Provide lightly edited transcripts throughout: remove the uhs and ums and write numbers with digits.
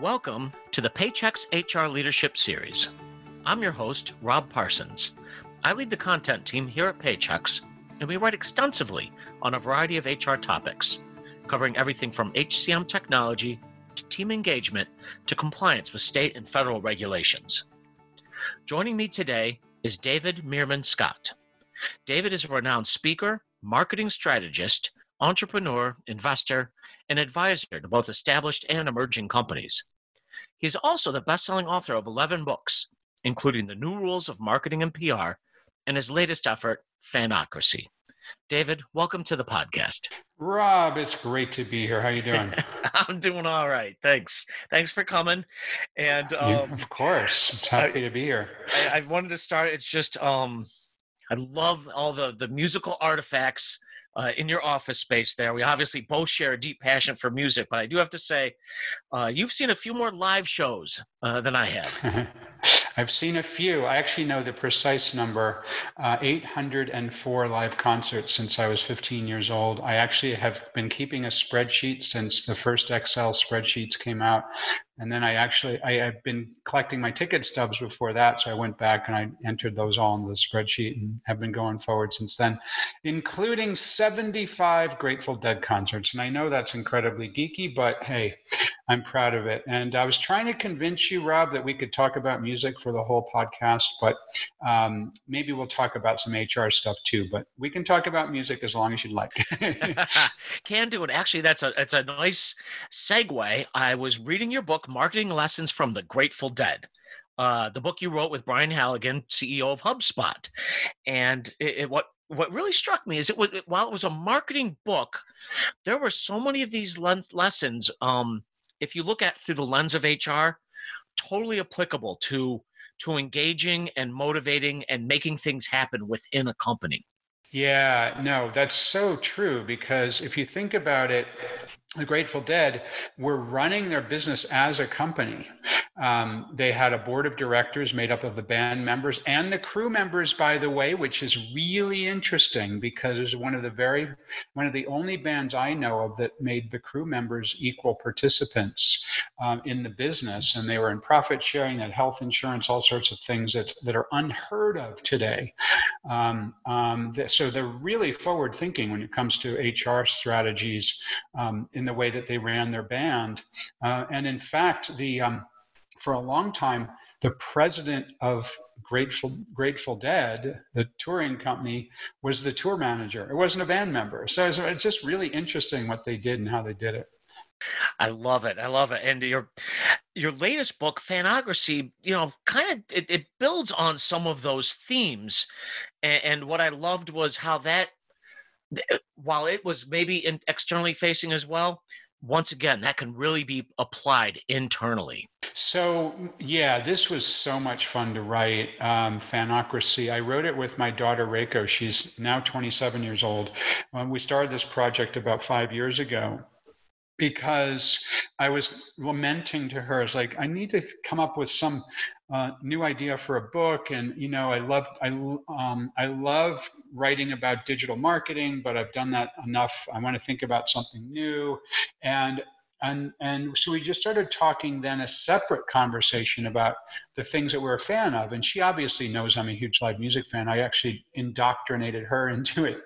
Welcome to the Paychex HR Leadership Series. I'm your host, Rob Parsons. I lead the content team here at Paychex, and we write extensively on a variety of HR topics, covering everything from HCM technology to team engagement to compliance with state and federal regulations. Joining me today is David Meerman Scott. David is a renowned speaker, marketing strategist, entrepreneur, investor, and advisor to both established and emerging companies. He's also the best-selling author of 11 books, including The New Rules of Marketing and PR, and his latest effort, Fanocracy. David, welcome to the podcast. Rob, it's great to be here. How are you doing? I'm doing all right. Thanks for coming. And of course, it's happy to be here. I wanted to start. It's just I love all the musical artifacts in your office space there. We obviously both share a deep passion for music, but I do have to say, you've seen a few more live shows than I have. I've seen a few. I actually know the precise number, 804 live concerts since I was 15 years old. I actually have been keeping a spreadsheet since the first Excel spreadsheets came out. And then I've been collecting my ticket stubs before that. So I went back and I entered those all in the spreadsheet and have been going forward since then, including 75 Grateful Dead concerts. And I know that's incredibly geeky, but hey, I'm proud of it. And I was trying to convince you, Rob, that we could talk about music for the whole podcast, but maybe we'll talk about some HR stuff too, but we can talk about music as long as you'd like. Can do. And actually, that's a nice segue. I was reading your book, Marketing Lessons from the Grateful Dead, the book you wrote with Brian Halligan, CEO of HubSpot. And what really struck me is while it was a marketing book, there were so many of these lessons, if you look at through the lens of HR, totally applicable to engaging and motivating and making things happen within a company. Yeah, no, that's so true, because if you think about it, the Grateful Dead were running their business as a company. They had a board of directors made up of the band members and the crew members, by the way, which is really interesting because it's one of the only bands I know of that made the crew members equal participants in the business. And they were in profit sharing and health insurance, all sorts of things that are unheard of today. So they're really forward thinking when it comes to HR strategies in the way that they ran their band. And in fact, for a long time, the president of Grateful Dead, the touring company, was the tour manager. It wasn't a band member. So it's just really interesting what they did and how they did it. I love it. And your latest book, Fanocracy, kind of it builds on some of those themes. And what I loved was how that, while it was maybe externally facing as well, once again, that can really be applied internally. So, yeah, this was so much fun to write, Fanocracy. I wrote it with my daughter, Reiko. She's now 27 years old. We started this project about 5 years ago, because I was lamenting to her, I was like, I need to come up with some new idea for a book. And, I love writing about digital marketing, but I've done that enough. I want to think about something new. And so we just started talking then a separate conversation about the things that we're a fan of. And she obviously knows I'm a huge live music fan. I actually indoctrinated her into it.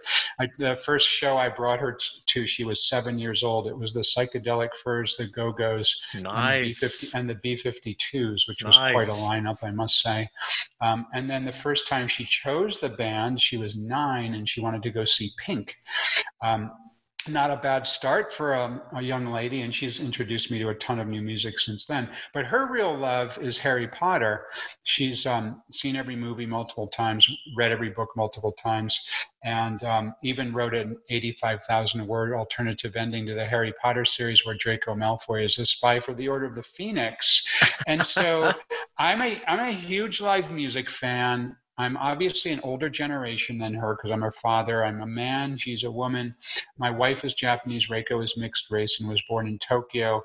The first show I brought her to, she was 7 years old. It was the Psychedelic Furs, the Go-Go's, nice, and the B-52s, which was nice. Quite a lineup, I must say. And then the first time she chose the band, she was 9 and she wanted to go see Pink. Not a bad start for a young lady, and she's introduced me to a ton of new music since then. But her real love is Harry Potter. She's seen every movie multiple times, read every book multiple times, and even wrote an 85,000-word alternative ending to the Harry Potter series where Draco Malfoy is a spy for the Order of the Phoenix. And so I'm a huge live music fan. I'm obviously an older generation than her because I'm her father. I'm a man. She's a woman. My wife is Japanese. Reiko is mixed race and was born in Tokyo.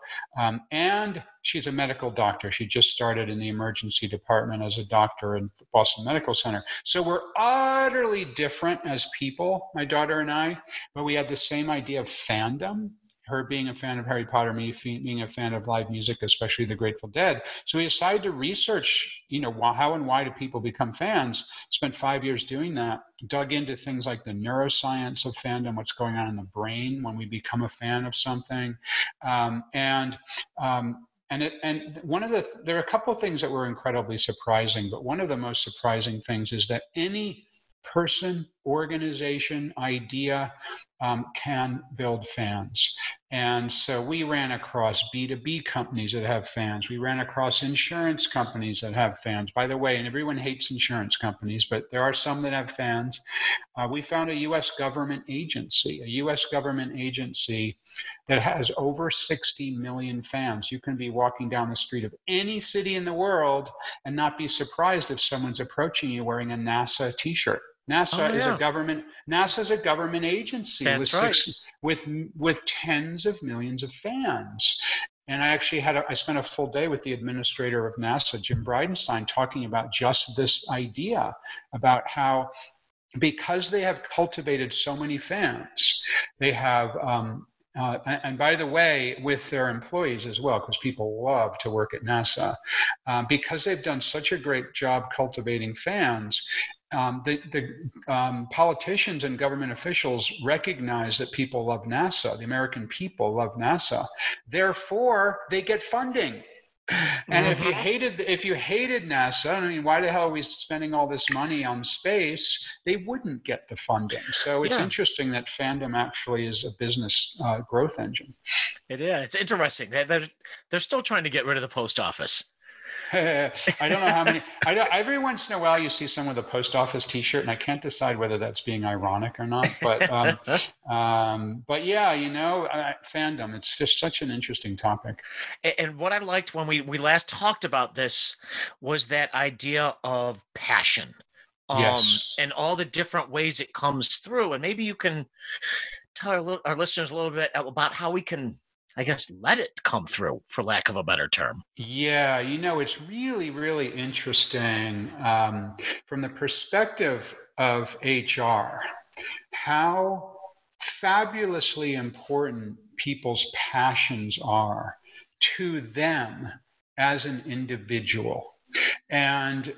And she's a medical doctor. She just started in the emergency department as a doctor in the Boston Medical Center. So we're utterly different as people, my daughter and I, but we had the same idea of fandom. her being a fan of Harry Potter, me being a fan of live music, especially the Grateful Dead. So we decided to research, you know, how and why do people become fans? Spent 5 years doing that, dug into things like the neuroscience of fandom, what's going on in the brain when we become a fan of something. And one of the, there are a couple of things that were incredibly surprising, but one of the most surprising things is that any person, organization, idea can build fans. And so we ran across B2B companies that have fans. We ran across insurance companies that have fans. By the way, and everyone hates insurance companies, but there are some that have fans. We found a U.S. government agency, that has over 60 million fans. You can be walking down the street of any city in the world and not be surprised if someone's approaching you wearing a NASA t-shirt. NASA is a government. NASA is a government agency with tens of millions of fans. And I actually had I spent a full day with the administrator of NASA, Jim Bridenstine, talking about just this idea about how, because they have cultivated so many fans, they have. And by the way, with their employees as well, because people love to work at NASA, because they've done such a great job cultivating fans. The politicians and government officials recognize that people love NASA. The American people love NASA. Therefore, they get funding. And if you hated NASA, I mean, why the hell are we spending all this money on space? They wouldn't get the funding. So it's interesting that fandom actually is a business growth engine. It is. It's interesting. They're still trying to get rid of the post office. I don't know how many. Every once in a while, you see someone with a post office T-shirt, and I can't decide whether that's being ironic or not. But yeah, you know, fandom. It's just such an interesting topic. And what I liked when we last talked about this was that idea of passion, and all the different ways it comes through. And maybe you can tell our listeners a little bit about how we can, I guess, let it come through, for lack of a better term. Yeah, you know, it's really, really interesting from the perspective of HR, how fabulously important people's passions are to them as an individual. And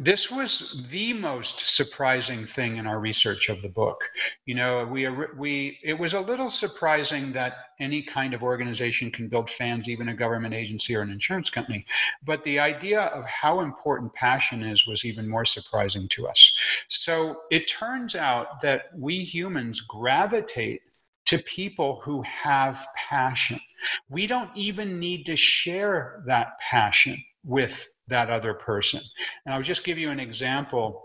this was the most surprising thing in our research of the book. You know, it was a little surprising that any kind of organization can build fans, even a government agency or an insurance company. But the idea of how important passion is was even more surprising to us. So it turns out that we humans gravitate to people who have passion. We don't even need to share that passion with that other person. And I'll just give you an example.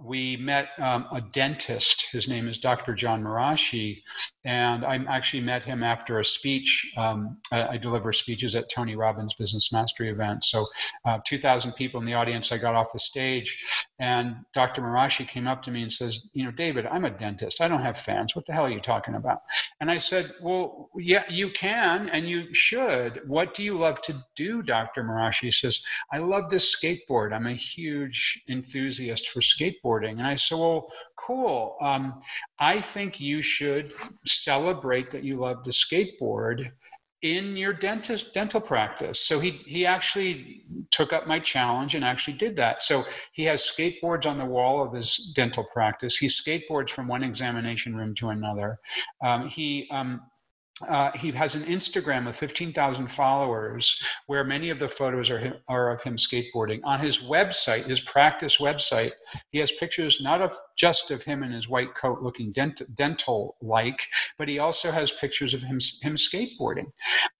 We met a dentist. His name is Dr. John Marashi. And I actually met him after a speech. I deliver speeches at Tony Robbins Business Mastery event. So 2,000 people in the audience, I got off the stage. And Dr. Marashi came up to me and says, you know, David, I'm a dentist. I don't have fans. What the hell are you talking about? And I said, well, yeah, you can and you should. What do you love to do, Dr. Marashi? He says, I love to skateboard. I'm a huge enthusiast for skateboarding. And I said, well, cool. I think you should celebrate that you love to skateboard in your dental practice. So he actually took up my challenge and actually did that. So he has skateboards on the wall of his dental practice. He skateboards from one examination room to another. He has an Instagram with 15,000 followers, where many of the photos are of him skateboarding. On his website, his practice website, he has pictures not of just of him in his white coat looking dental-like, but he also has pictures of him skateboarding.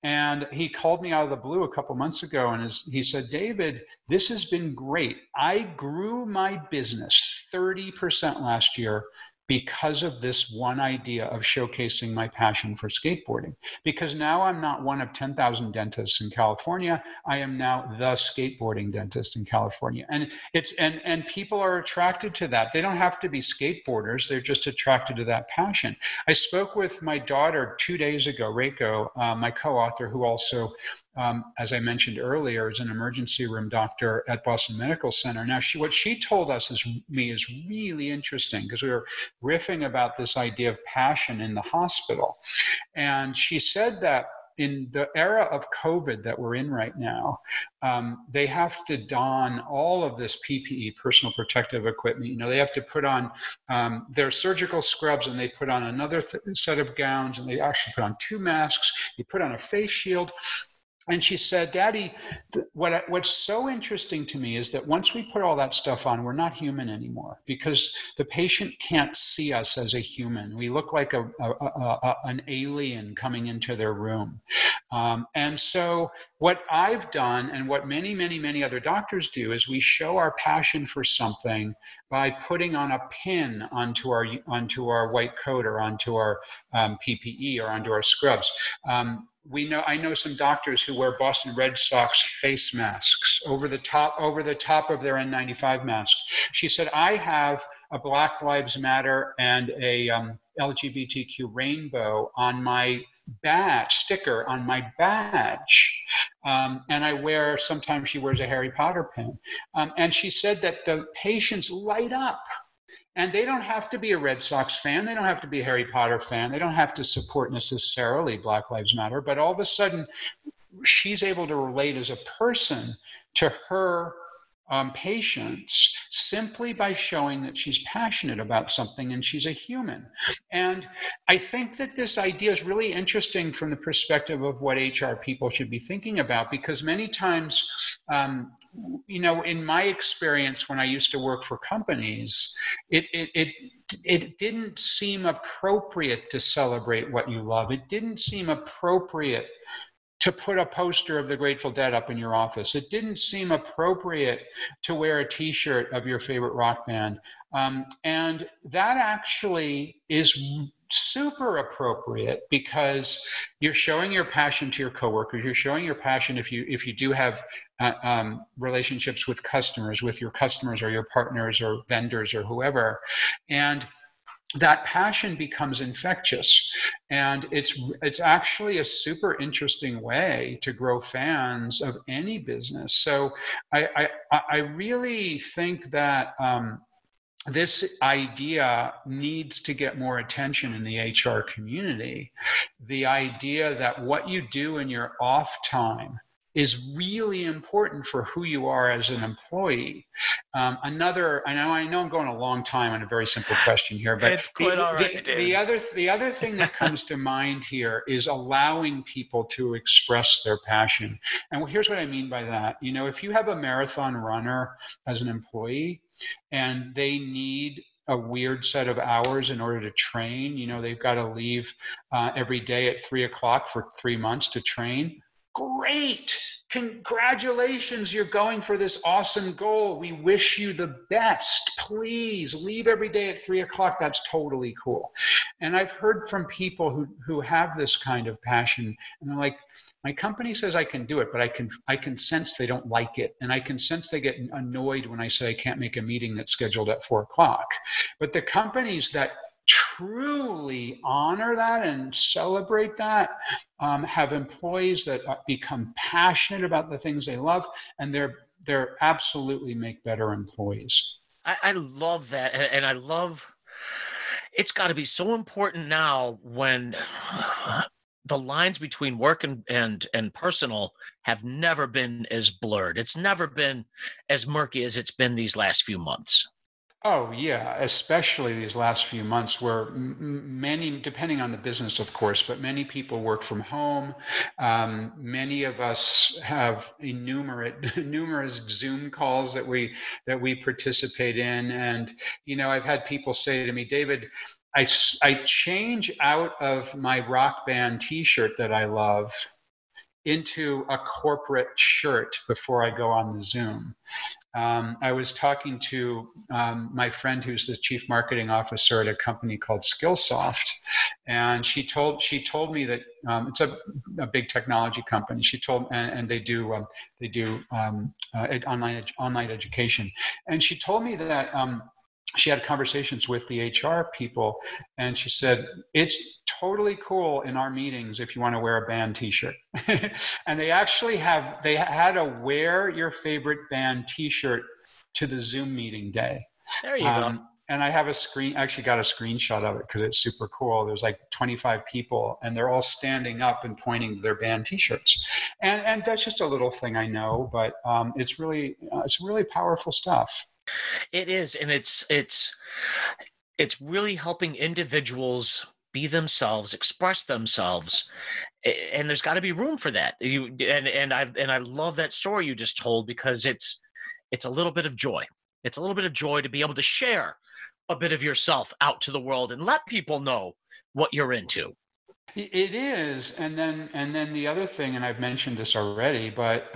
And he called me out of the blue a couple months ago, and he said, David, this has been great. I grew my business 30% last year because of this one idea of showcasing my passion for skateboarding. Because now I'm not one of 10,000 dentists in California. I am now the skateboarding dentist in California. And people are attracted to that. They don't have to be skateboarders. They're just attracted to that passion. I spoke with my daughter 2 days ago, Reiko, my co-author, who also, as I mentioned earlier, is an emergency room doctor at Boston Medical Center. Now, what she told me is really interesting, because we were riffing about this idea of passion in the hospital. And she said that in the era of COVID that we're in right now, they have to don all of this PPE, personal protective equipment. You know, they have to put on their surgical scrubs, and they put on another set of gowns, and they actually put on two masks. They put on a face shield. And she said, Daddy, what's so interesting to me is that once we put all that stuff on, we're not human anymore, because the patient can't see us as a human. We look like an alien coming into their room. And so what I've done, and what many, many, many other doctors do, is we show our passion for something by putting on a pin onto our white coat, or onto our PPE, or onto our scrubs. I know some doctors who wear Boston Red Sox face masks over the top of their N95 mask. She said, I have a Black Lives Matter and a LGBTQ rainbow on my badge, sticker on my badge. And sometimes she wears a Harry Potter pin. And she said that the patients light up. And they don't have to be a Red Sox fan. They don't have to be a Harry Potter fan. They don't have to support necessarily Black Lives Matter. But all of a sudden, she's able to relate as a person to her patients simply by showing that she's passionate about something and she's a human. And I think that this idea is really interesting from the perspective of what HR people should be thinking about, because many times, you know, in my experience, when I used to work for companies, it didn't seem appropriate to celebrate what you love. It didn't seem appropriate to put a poster of the Grateful Dead up in your office. It didn't seem appropriate to wear a T-shirt of your favorite rock band. And that actually is super appropriate, because you're showing your passion to your coworkers. You're showing your passion if you do have relationships with customers, or your partners or vendors or whoever. And that passion becomes infectious, and it's actually a super interesting way to grow fans of any business. So I really think that this idea needs to get more attention in the HR community. The idea that what you do in your off time is really important for who you are as an employee. I know I'm going a long time on a very simple question here, but it's quite all right, the other thing that comes to mind here is allowing people to express their passion. And here's what I mean by that. You know, if you have a marathon runner as an employee and they need a weird set of hours in order to train, you know, they've got to leave every day at 3:00 for 3 months to train. Great. Congratulations. You're going for this awesome goal. We wish you the best. Please leave every day at 3:00. That's totally cool. And I've heard from people who have this kind of passion, and they're like, my company says I can do it, but I can sense they don't like it. And I can sense they get annoyed when I say I can't make a meeting that's scheduled at 4:00. But the companies that truly honor that and celebrate that, have employees that become passionate about the things they love, and they're absolutely make better employees. I love that. And I love, it's got to be so important now when the lines between work and personal have never been as blurred. It's never been as murky as it's been these last few months. Oh, yeah, especially these last few months where many, depending on the business, of course, but many people work from home. Many of us have numerous Zoom calls that we participate in. And, you know, I've had people say to me, David, I change out of my rock band T-shirt that I love into a corporate shirt before I go on the Zoom. I was talking to my friend who's the chief marketing officer at a company called Skillsoft, and she told me that it's a big technology company. And they do online education, and she told me that she had conversations with the HR people, and she said, it's totally cool in our meetings if you want to wear a band T-shirt. And they had to wear your favorite band T-shirt to the Zoom meeting day. There you go. And I have a screen, I actually got a screenshot of it because it's super cool. There's like 25 people and they're all standing up and pointing to their band t-shirts. And that's just a little thing I know, but it's really powerful stuff. It is. And it's really helping individuals be themselves, express themselves. And there's got to be room for that. I love that story you just told, because it's a little bit of joy. It's a little bit of joy to be able to share a bit of yourself out to the world and let people know what you're into. It is. And then the other thing, and I've mentioned this already, but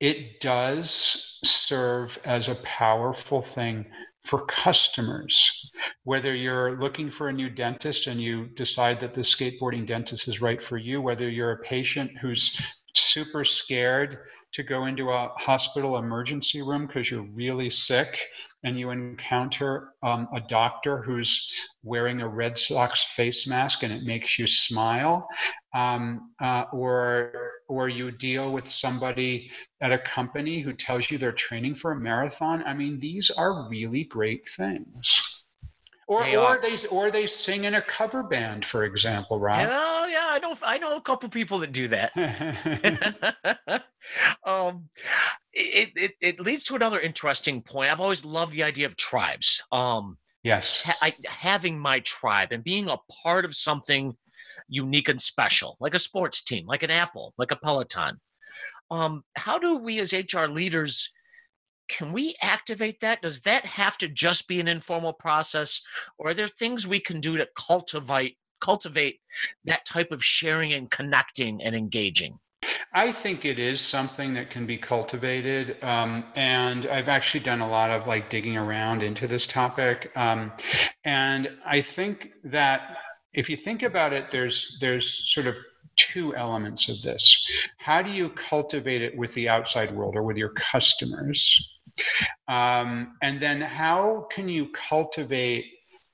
it does serve as a powerful thing for customers. Whether you're looking for a new dentist and you decide that the skateboarding dentist is right for you, whether you're a patient who's super scared to go into a hospital emergency room because you're really sick and you encounter a doctor who's wearing a Red Sox face mask and it makes you smile, or you deal with somebody at a company who tells you they're training for a marathon. I mean, these are really great things. Or they sing in a cover band, for example, Rob. Oh yeah, I know a couple people that do that. It leads to another interesting point. I've always loved the idea of tribes. Yes, having my tribe and being a part of something unique and special, like a sports team, like an Apple, like a Peloton. How do we as HR leaders? Can we activate that? Does that have to just be an informal process, or are there things we can do to cultivate that type of sharing and connecting and engaging? I think it is something that can be cultivated. And I've actually done a lot of like digging around into this topic. And I think that if you think about it, there's sort of two elements of this. How do you cultivate it with the outside world or with your customers? And then how can you cultivate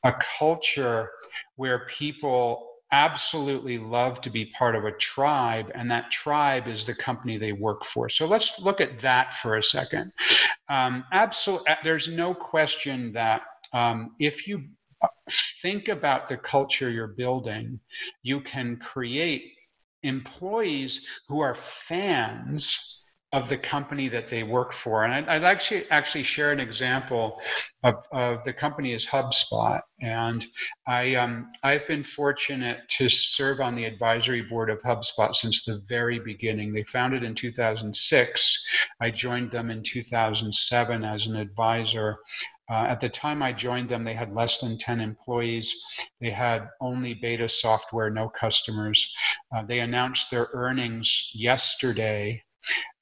a culture where people absolutely love to be part of a tribe, and that tribe is the company they work for? So let's look at that for a second. Absolutely, there's no question that if you think about the culture you're building, you can create employees who are fans of the company that they work for. And I'd actually share an example of the company is HubSpot. And I've been fortunate to serve on the advisory board of HubSpot since the very beginning. They founded in 2006. I joined them in 2007 as an advisor. At the time I joined them, they had less than 10 employees. They had only beta software, no customers. They announced their earnings yesterday.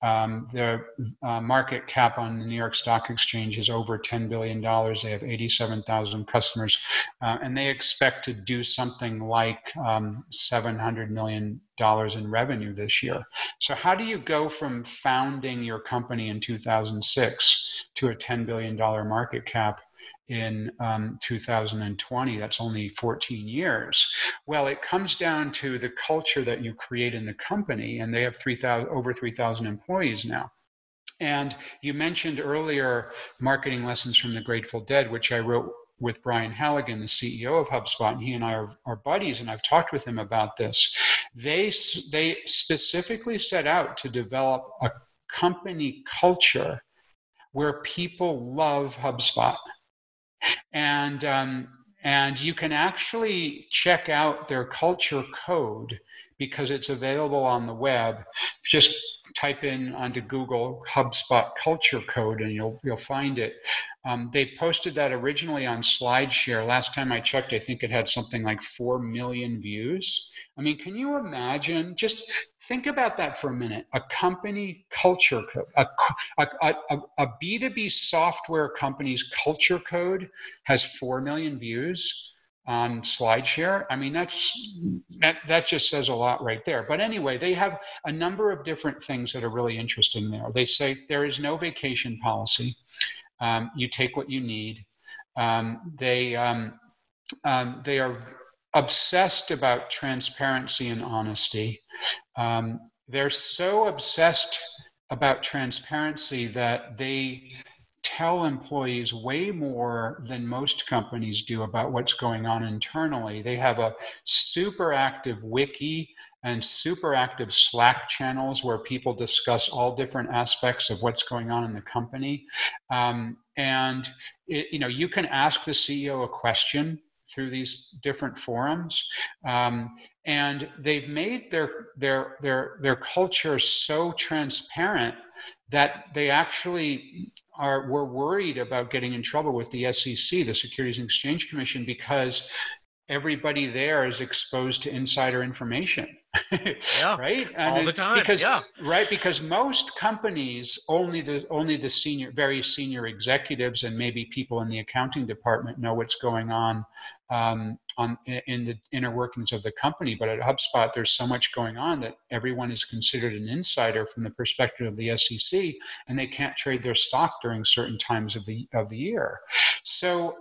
Their market cap on the New York Stock Exchange is over $10 billion. They have 87,000 customers, and they expect to do something like $700 million in revenue this year. So how do you go from founding your company in 2006 to a $10 billion market cap in 2020? That's only 14 years. Well, it comes down to the culture that you create in the company, and they have over 3,000 employees now. And you mentioned earlier Marketing Lessons from the Grateful Dead, which I wrote with Brian Halligan, the CEO of HubSpot, and he and I are buddies, and I've talked with him about this. They specifically set out to develop a company culture where people love HubSpot. And you can actually check out their culture code because it's available on the web. Just type in onto Google HubSpot culture code and you'll find it. They posted that originally on SlideShare. Last time I checked, I think it had something like 4 million views. I mean, can you imagine? Just think about that for a minute. A company culture code, a B2B software company's culture code has 4 million views on SlideShare. I mean, that just says a lot right there. But anyway, they have a number of different things that are really interesting there. They say there is no vacation policy. You take what you need. They are obsessed about transparency and honesty. They're so obsessed about transparency that they tell employees way more than most companies do about what's going on internally. They have a super active wiki and super active Slack channels where people discuss all different aspects of what's going on in the company. And it, you know, you can ask the CEO a question through these different forums, and they've made their culture so transparent that they actually were worried about getting in trouble with the SEC, the Securities and Exchange Commission, because everybody there is exposed to insider information. Yeah, right? And all the time. Because, yeah. Right, because most companies, only the senior, very senior executives and maybe people in the accounting department know what's going on in the inner workings of the company. But at HubSpot, there's so much going on that everyone is considered an insider from the perspective of the SEC, and they can't trade their stock during certain times of the year. So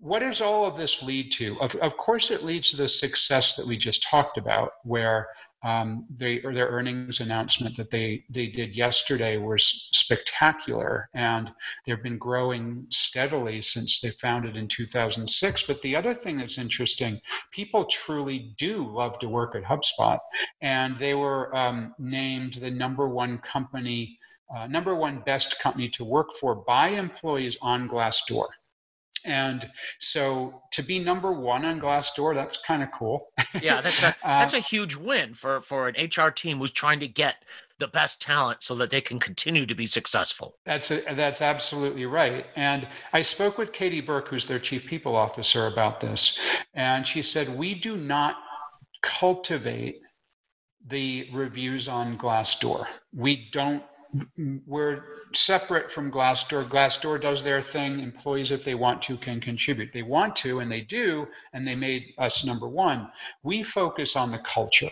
what does all of this lead to? Of course, it leads to the success that we just talked about, where their earnings announcement that they did yesterday was spectacular, and they've been growing steadily since they founded in 2006. But the other thing that's interesting, people truly do love to work at HubSpot, and they were named the number one best company to work for by employees on Glassdoor. And so to be number one on Glassdoor, that's kind of cool. Yeah, that's a huge win for an HR team who's trying to get the best talent so that they can continue to be successful. That's absolutely right. And I spoke with Katie Burke, who's their chief people officer, about this. And she said, we do not cultivate the reviews on Glassdoor. We're separate from Glassdoor. Glassdoor does their thing. Employees, if they want to, can contribute. They want to, and they do, and they made us number one. We focus on the culture.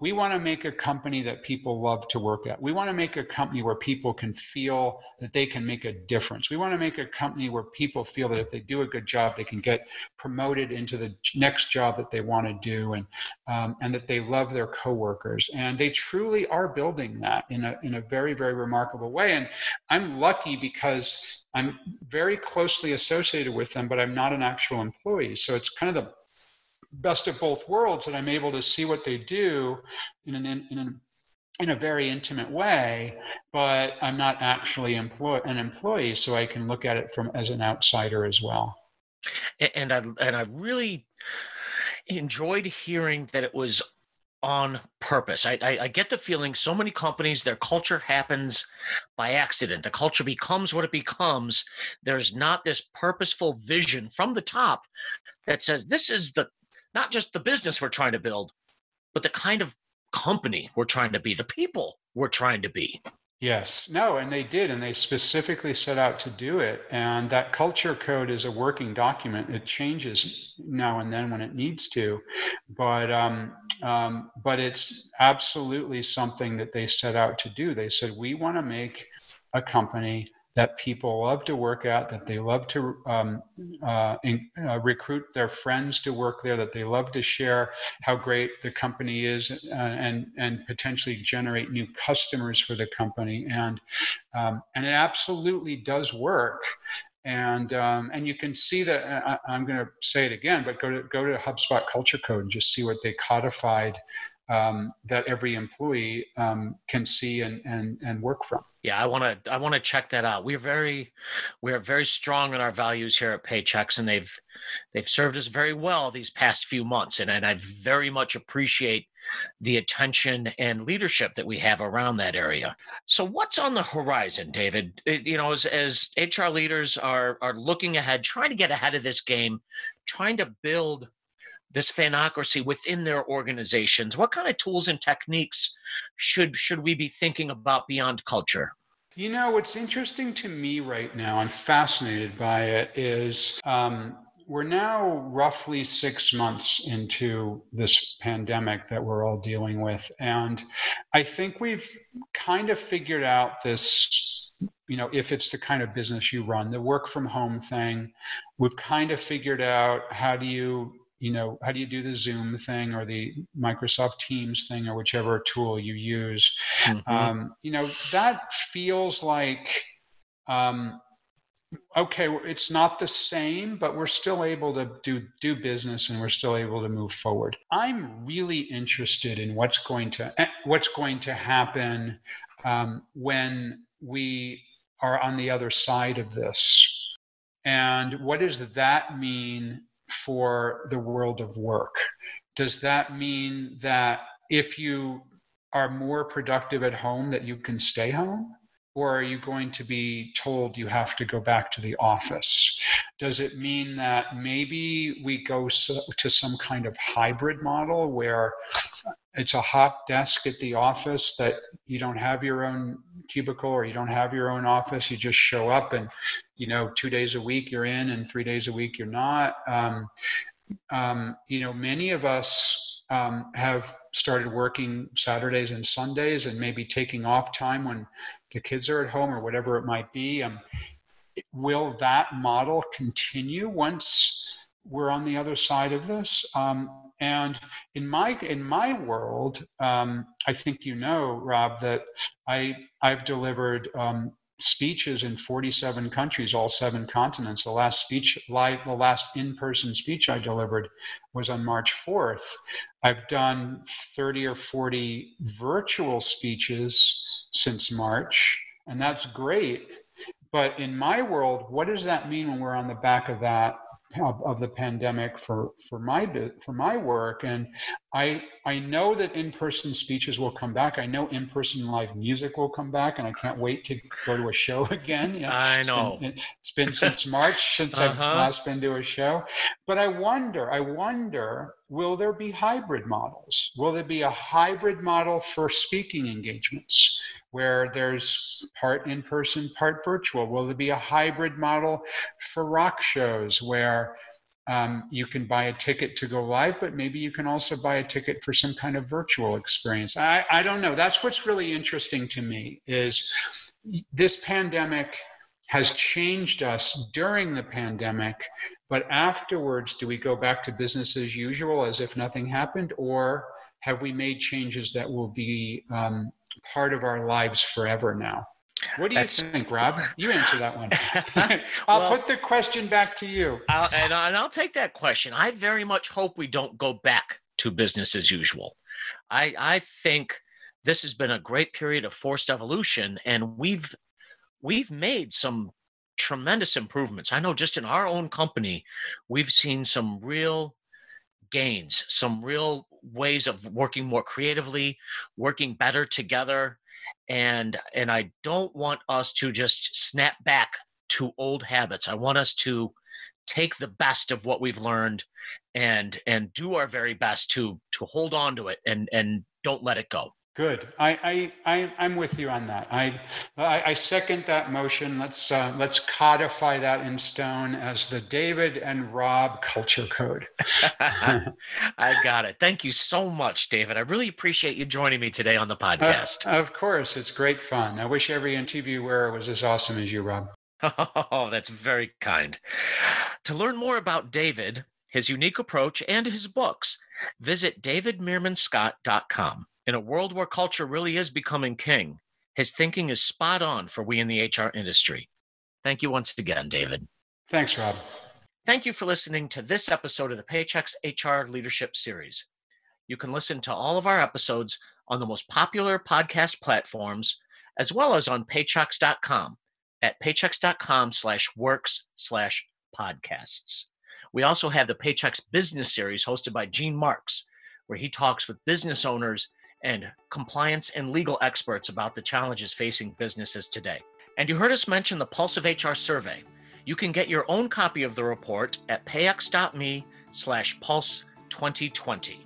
We want to make a company that people love to work at. We want to make a company where people can feel that they can make a difference. We want to make a company where people feel that if they do a good job, they can get promoted into the next job that they want to do, and that they love their coworkers. And they truly are building that in a very, very remarkable way. And I'm lucky because I'm very closely associated with them, but I'm not an actual employee. So it's kind of the best of both worlds, and I'm able to see what they do in a very intimate way, but I'm not actually an employee, so I can look at it as an outsider as well. And I really enjoyed hearing that it was on purpose. I get the feeling so many companies, their culture happens by accident. The culture becomes what it becomes. There's not this purposeful vision from the top that says this is not just the business we're trying to build, but the kind of company we're trying to be, the people we're trying to be. Yes. No, and they did, and they specifically set out to do it. And that culture code is a working document. It changes now and then when it needs to, but it's absolutely something that they set out to do. They said, we want to make a company that people love to work at, that they love to recruit their friends to work there, that they love to share how great the company is, and potentially generate new customers for the company. And it absolutely does work. And you can see that, I'm going to say it again, but go to HubSpot Culture Code and just see what they codified that every employee can see and work from. Yeah, I want to check that out. We are very strong in our values here at Paychex, and they've served us very well these past few months. And I very much appreciate the attention and leadership that we have around that area. So what's on the horizon, David? As HR leaders are looking ahead, trying to get ahead of this game, trying to build this Fanocracy within their organizations, what kind of tools and techniques should we be thinking about beyond culture? You know, what's interesting to me right now, I'm fascinated by it, is we're now roughly 6 months into this pandemic that we're all dealing with. And I think we've kind of figured out this, if it's the kind of business you run, the work from home thing. We've kind of figured out how do you do the Zoom thing or the Microsoft Teams thing or whichever tool you use. Mm-hmm. That feels like okay, it's not the same, but we're still able to do business and we're still able to move forward. I'm really interested in what's going to happen when we are on the other side of this. And what does that mean for the world of work? Does that mean that if you are more productive at home, that you can stay home? Or are you going to be told you have to go back to the office? Does it mean that maybe we go to some kind of hybrid model where it's a hot desk at the office, that you don't have your own cubicle or you don't have your own office, you just show up and, 2 days a week you're in and 3 days a week you're not? Many of us have started working Saturdays and Sundays and maybe taking off time when the kids are at home or whatever it might be. Will that model continue once we're on the other side of this? And in my world, I think Rob, that I've delivered speeches in 47 countries, all seven continents. The last in-person speech I delivered was on March 4th. I've done 30 or 40 virtual speeches since March, and that's great. But in my world, what does that mean when we're on the back of the pandemic for my work? And I know that in-person speeches will come back. I know in-person live music will come back, and I can't wait to go to a show again. I know. It's been since March since I've last been to a show. But I wonder, will there be hybrid models? Will there be a hybrid model for speaking engagements where there's part in-person, part virtual? Will there be a hybrid model for rock shows where you can buy a ticket to go live, but maybe you can also buy a ticket for some kind of virtual experience? I don't know. That's what's really interesting to me, is this pandemic has changed us during the pandemic, but afterwards, do we go back to business as usual as if nothing happened, or have we made changes that will be part of our lives forever now? What do you think, Rob? You answer that one. I'll put the question back to you. I'll take that question. I very much hope we don't go back to business as usual. I think this has been a great period of forced evolution, and we've made some tremendous improvements. I know just in our own company, we've seen some real gains, some real ways of working more creatively, working better together. And I don't want us to just snap back to old habits. I want us to take the best of what we've learned and do our very best to hold on to it and don't let it go. Good. I'm with you on that. I second that motion. Let's codify that in stone as the David and Rob culture code. I got it. Thank you so much, David. I really appreciate you joining me today on the podcast. Of course. It's great fun. I wish every interviewer was as awesome as you, Rob. Oh, that's very kind. To learn more about David, his unique approach, and his books, visit davidmeermanscott.com. In a world where culture really is becoming king, his thinking is spot on for we in the HR industry. Thank you once again, David. Thanks, Rob. Thank you for listening to this episode of the Paychex HR Leadership Series. You can listen to all of our episodes on the most popular podcast platforms, as well as on Paychex.com at paychex.com/works/podcasts. We also have the Paychex Business Series hosted by Gene Marks, where he talks with business owners and compliance and legal experts about the challenges facing businesses today. And you heard us mention the Pulse of HR survey. You can get your own copy of the report at payx.me/pulse2020.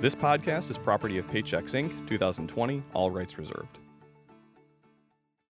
This podcast is property of Paychex, Inc., 2020, all rights reserved.